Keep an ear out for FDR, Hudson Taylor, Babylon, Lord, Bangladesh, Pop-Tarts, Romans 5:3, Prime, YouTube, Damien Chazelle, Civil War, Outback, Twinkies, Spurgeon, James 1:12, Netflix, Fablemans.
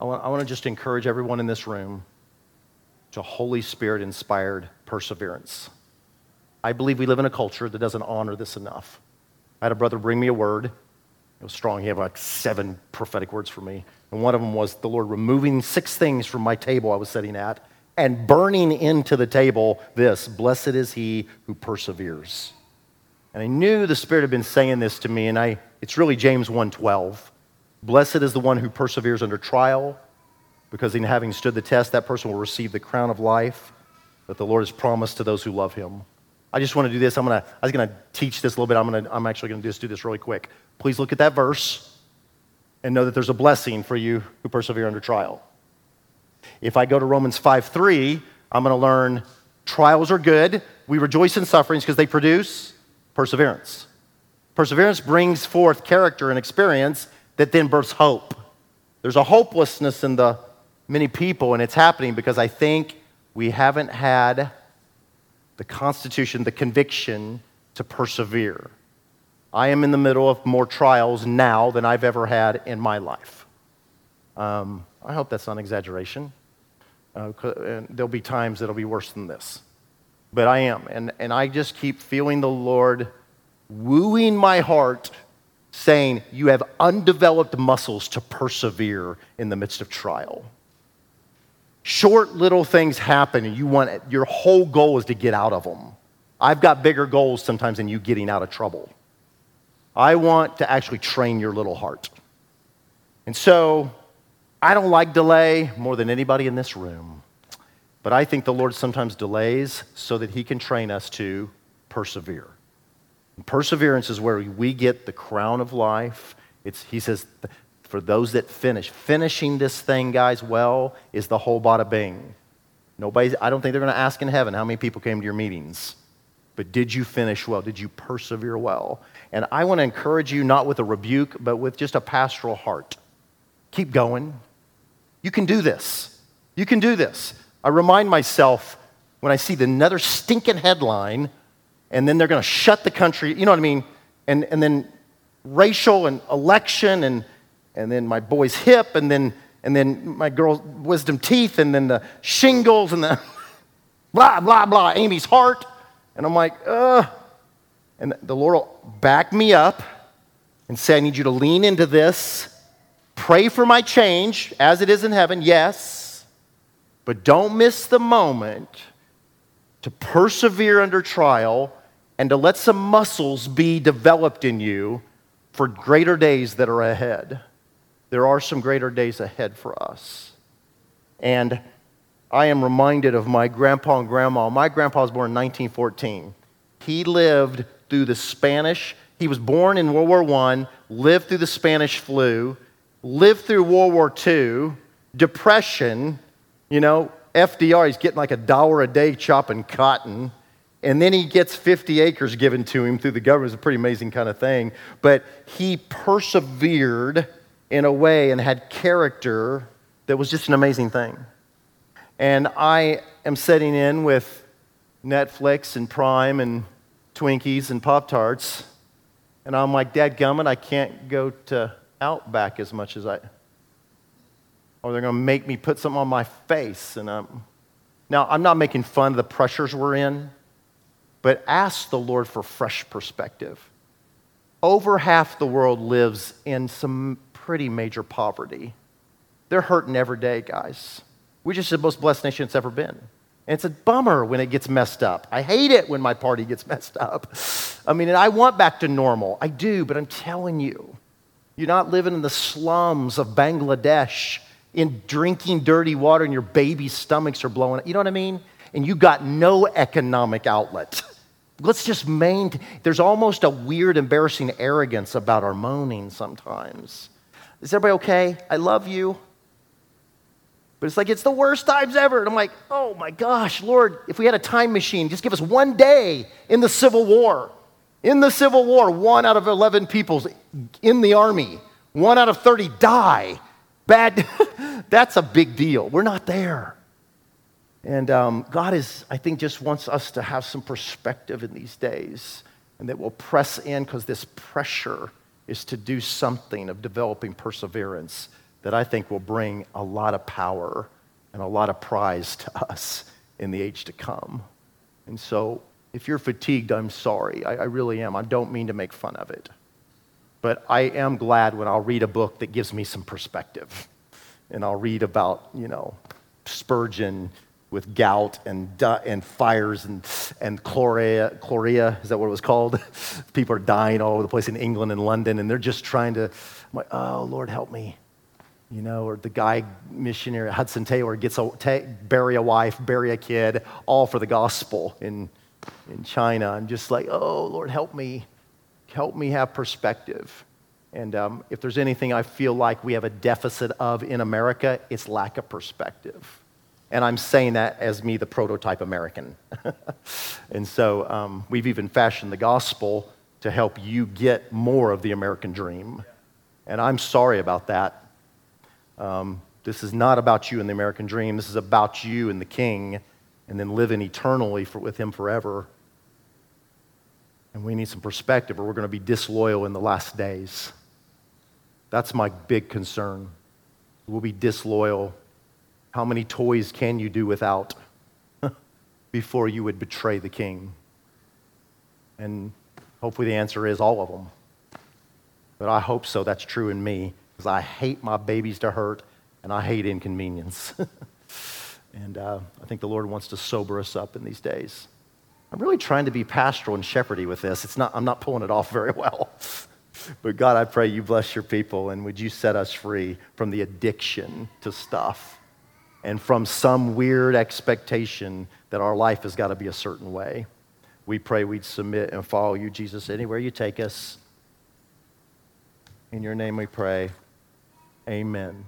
I want to just encourage everyone in this room to Holy Spirit-inspired perseverance. I believe we live in a culture that doesn't honor this enough. I had a brother bring me a word. It was strong. He had like 7 prophetic words for me. And one of them was the Lord removing 6 things from my table I was sitting at and burning into the table this, blessed is he who perseveres. And I knew the Spirit had been saying this to me, and it's really James 1:12. Blessed is the one who perseveres under trial, because in having stood the test, that person will receive the crown of life that the Lord has promised to those who love him. I just want to do this. I was gonna teach this a little bit. I'm actually gonna do this really quick. Please look at that verse and know that there's a blessing for you who persevere under trial. If I go to Romans 5:3, I'm gonna learn trials are good. We rejoice in sufferings because they produce perseverance. Perseverance brings forth character and experience that then births hope. There's a hopelessness in the many people, and it's happening because I think we haven't had the constitution, the conviction to persevere. I am in the middle of more trials now than I've ever had in my life. I hope that's not an exaggeration. And there'll be times that'll be worse than this. But I am, and I just keep feeling the Lord wooing my heart, saying, you have undeveloped muscles to persevere in the midst of trial. Short little things happen, and your whole goal is to get out of them. I've got bigger goals sometimes than you getting out of trouble. I want to actually train your little heart. And so I don't like delay more than anybody in this room, but I think the Lord sometimes delays so that he can train us to persevere. And perseverance is where we get the crown of life. He says, for those that finish. Finishing this thing, guys, well, is the whole bada bing. I don't think they're going to ask in heaven how many people came to your meetings. But did you finish well? Did you persevere well? And I want to encourage you, not with a rebuke, but with just a pastoral heart. Keep going. You can do this. You can do this. I remind myself when I see another stinking headline, and then they're going to shut the country, you know what I mean? And then racial and election and then my boy's hip, and then my girl's wisdom teeth, and then the shingles, and the blah, blah, blah, Amy's heart. And I'm like, ugh. And the Lord will back me up and say, I need you to lean into this. Pray for my change as it is in heaven, yes. But don't miss the moment to persevere under trial and to let some muscles be developed in you for greater days that are ahead. There are some greater days ahead for us. And I am reminded of my grandpa and grandma. My grandpa was born in 1914. He lived through the Spanish. He was born in World War I, lived through the Spanish flu, lived through World War II, Depression, you know, FDR. He's getting like $1 a day chopping cotton. And then he gets 50 acres given to him through the government. It's a pretty amazing kind of thing. But he persevered in a way and had character that was just an amazing thing. And I am sitting in with Netflix and Prime and Twinkies and Pop-Tarts. And I'm like, dadgummit, I can't go to Outback as much as or they're going to make me put something on my face. And now, I'm not making fun of the pressures we're in. But ask the Lord for fresh perspective. Over half the world lives in some pretty major poverty. They're hurting every day, guys. We're just the most blessed nation it's ever been. And it's a bummer when it gets messed up. I hate it when my party gets messed up. I mean, and I want back to normal. I do, but I'm telling you, you're not living in the slums of Bangladesh in drinking dirty water and your baby's stomachs are blowing up. You know what I mean? And you got no economic outlet. Let's just maintain. There's almost a weird, embarrassing arrogance about our moaning sometimes. Is everybody okay? I love you. But it's like, it's the worst times ever. And I'm like, oh my gosh, Lord, if we had a time machine, just give us one day in the Civil War. In the Civil War, 1 out of 11 people's in the army. 1 out of 30 die. Bad. That's a big deal. We're not there. And God is, I think, just wants us to have some perspective in these days, and that we'll press in because this pressure is to do something of developing perseverance that I think will bring a lot of power and a lot of prize to us in the age to come. And so if you're fatigued, I'm sorry. I really am. I don't mean to make fun of it. But I am glad when I'll read a book that gives me some perspective. And I'll read about, you know, Spurgeon with gout and fires and chloria, is that what it was called? People are dying all over the place in England and London, and they're just trying to, I'm like, oh, Lord, help me. You know, or the guy, missionary, Hudson Taylor, gets bury a wife, bury a kid, all for the gospel in China. I'm just like, oh, Lord, help me. Help me have perspective. And if there's anything I feel like we have a deficit of in America, it's lack of perspective. And I'm saying that as me, the prototype American. And so we've even fashioned the gospel to help you get more of the American dream. And I'm sorry about that. This is not about you and the American dream. This is about you and the King, and then living eternally with him forever. And we need some perspective, or we're going to be disloyal in the last days. That's my big concern. We'll be disloyal. How many toys can you do without before you would betray the King? And hopefully the answer is all of them. But I hope so. That's true in me, because I hate my babies to hurt, and I hate inconvenience. And I think the Lord wants to sober us up in these days. I'm really trying to be pastoral and shepherdy with this. I'm not pulling it off very well. But God, I pray you bless your people, and would you set us free from the addiction to stuff and from some weird expectation that our life has got to be a certain way. We pray we'd submit and follow you, Jesus, anywhere you take us. In your name we pray. Amen.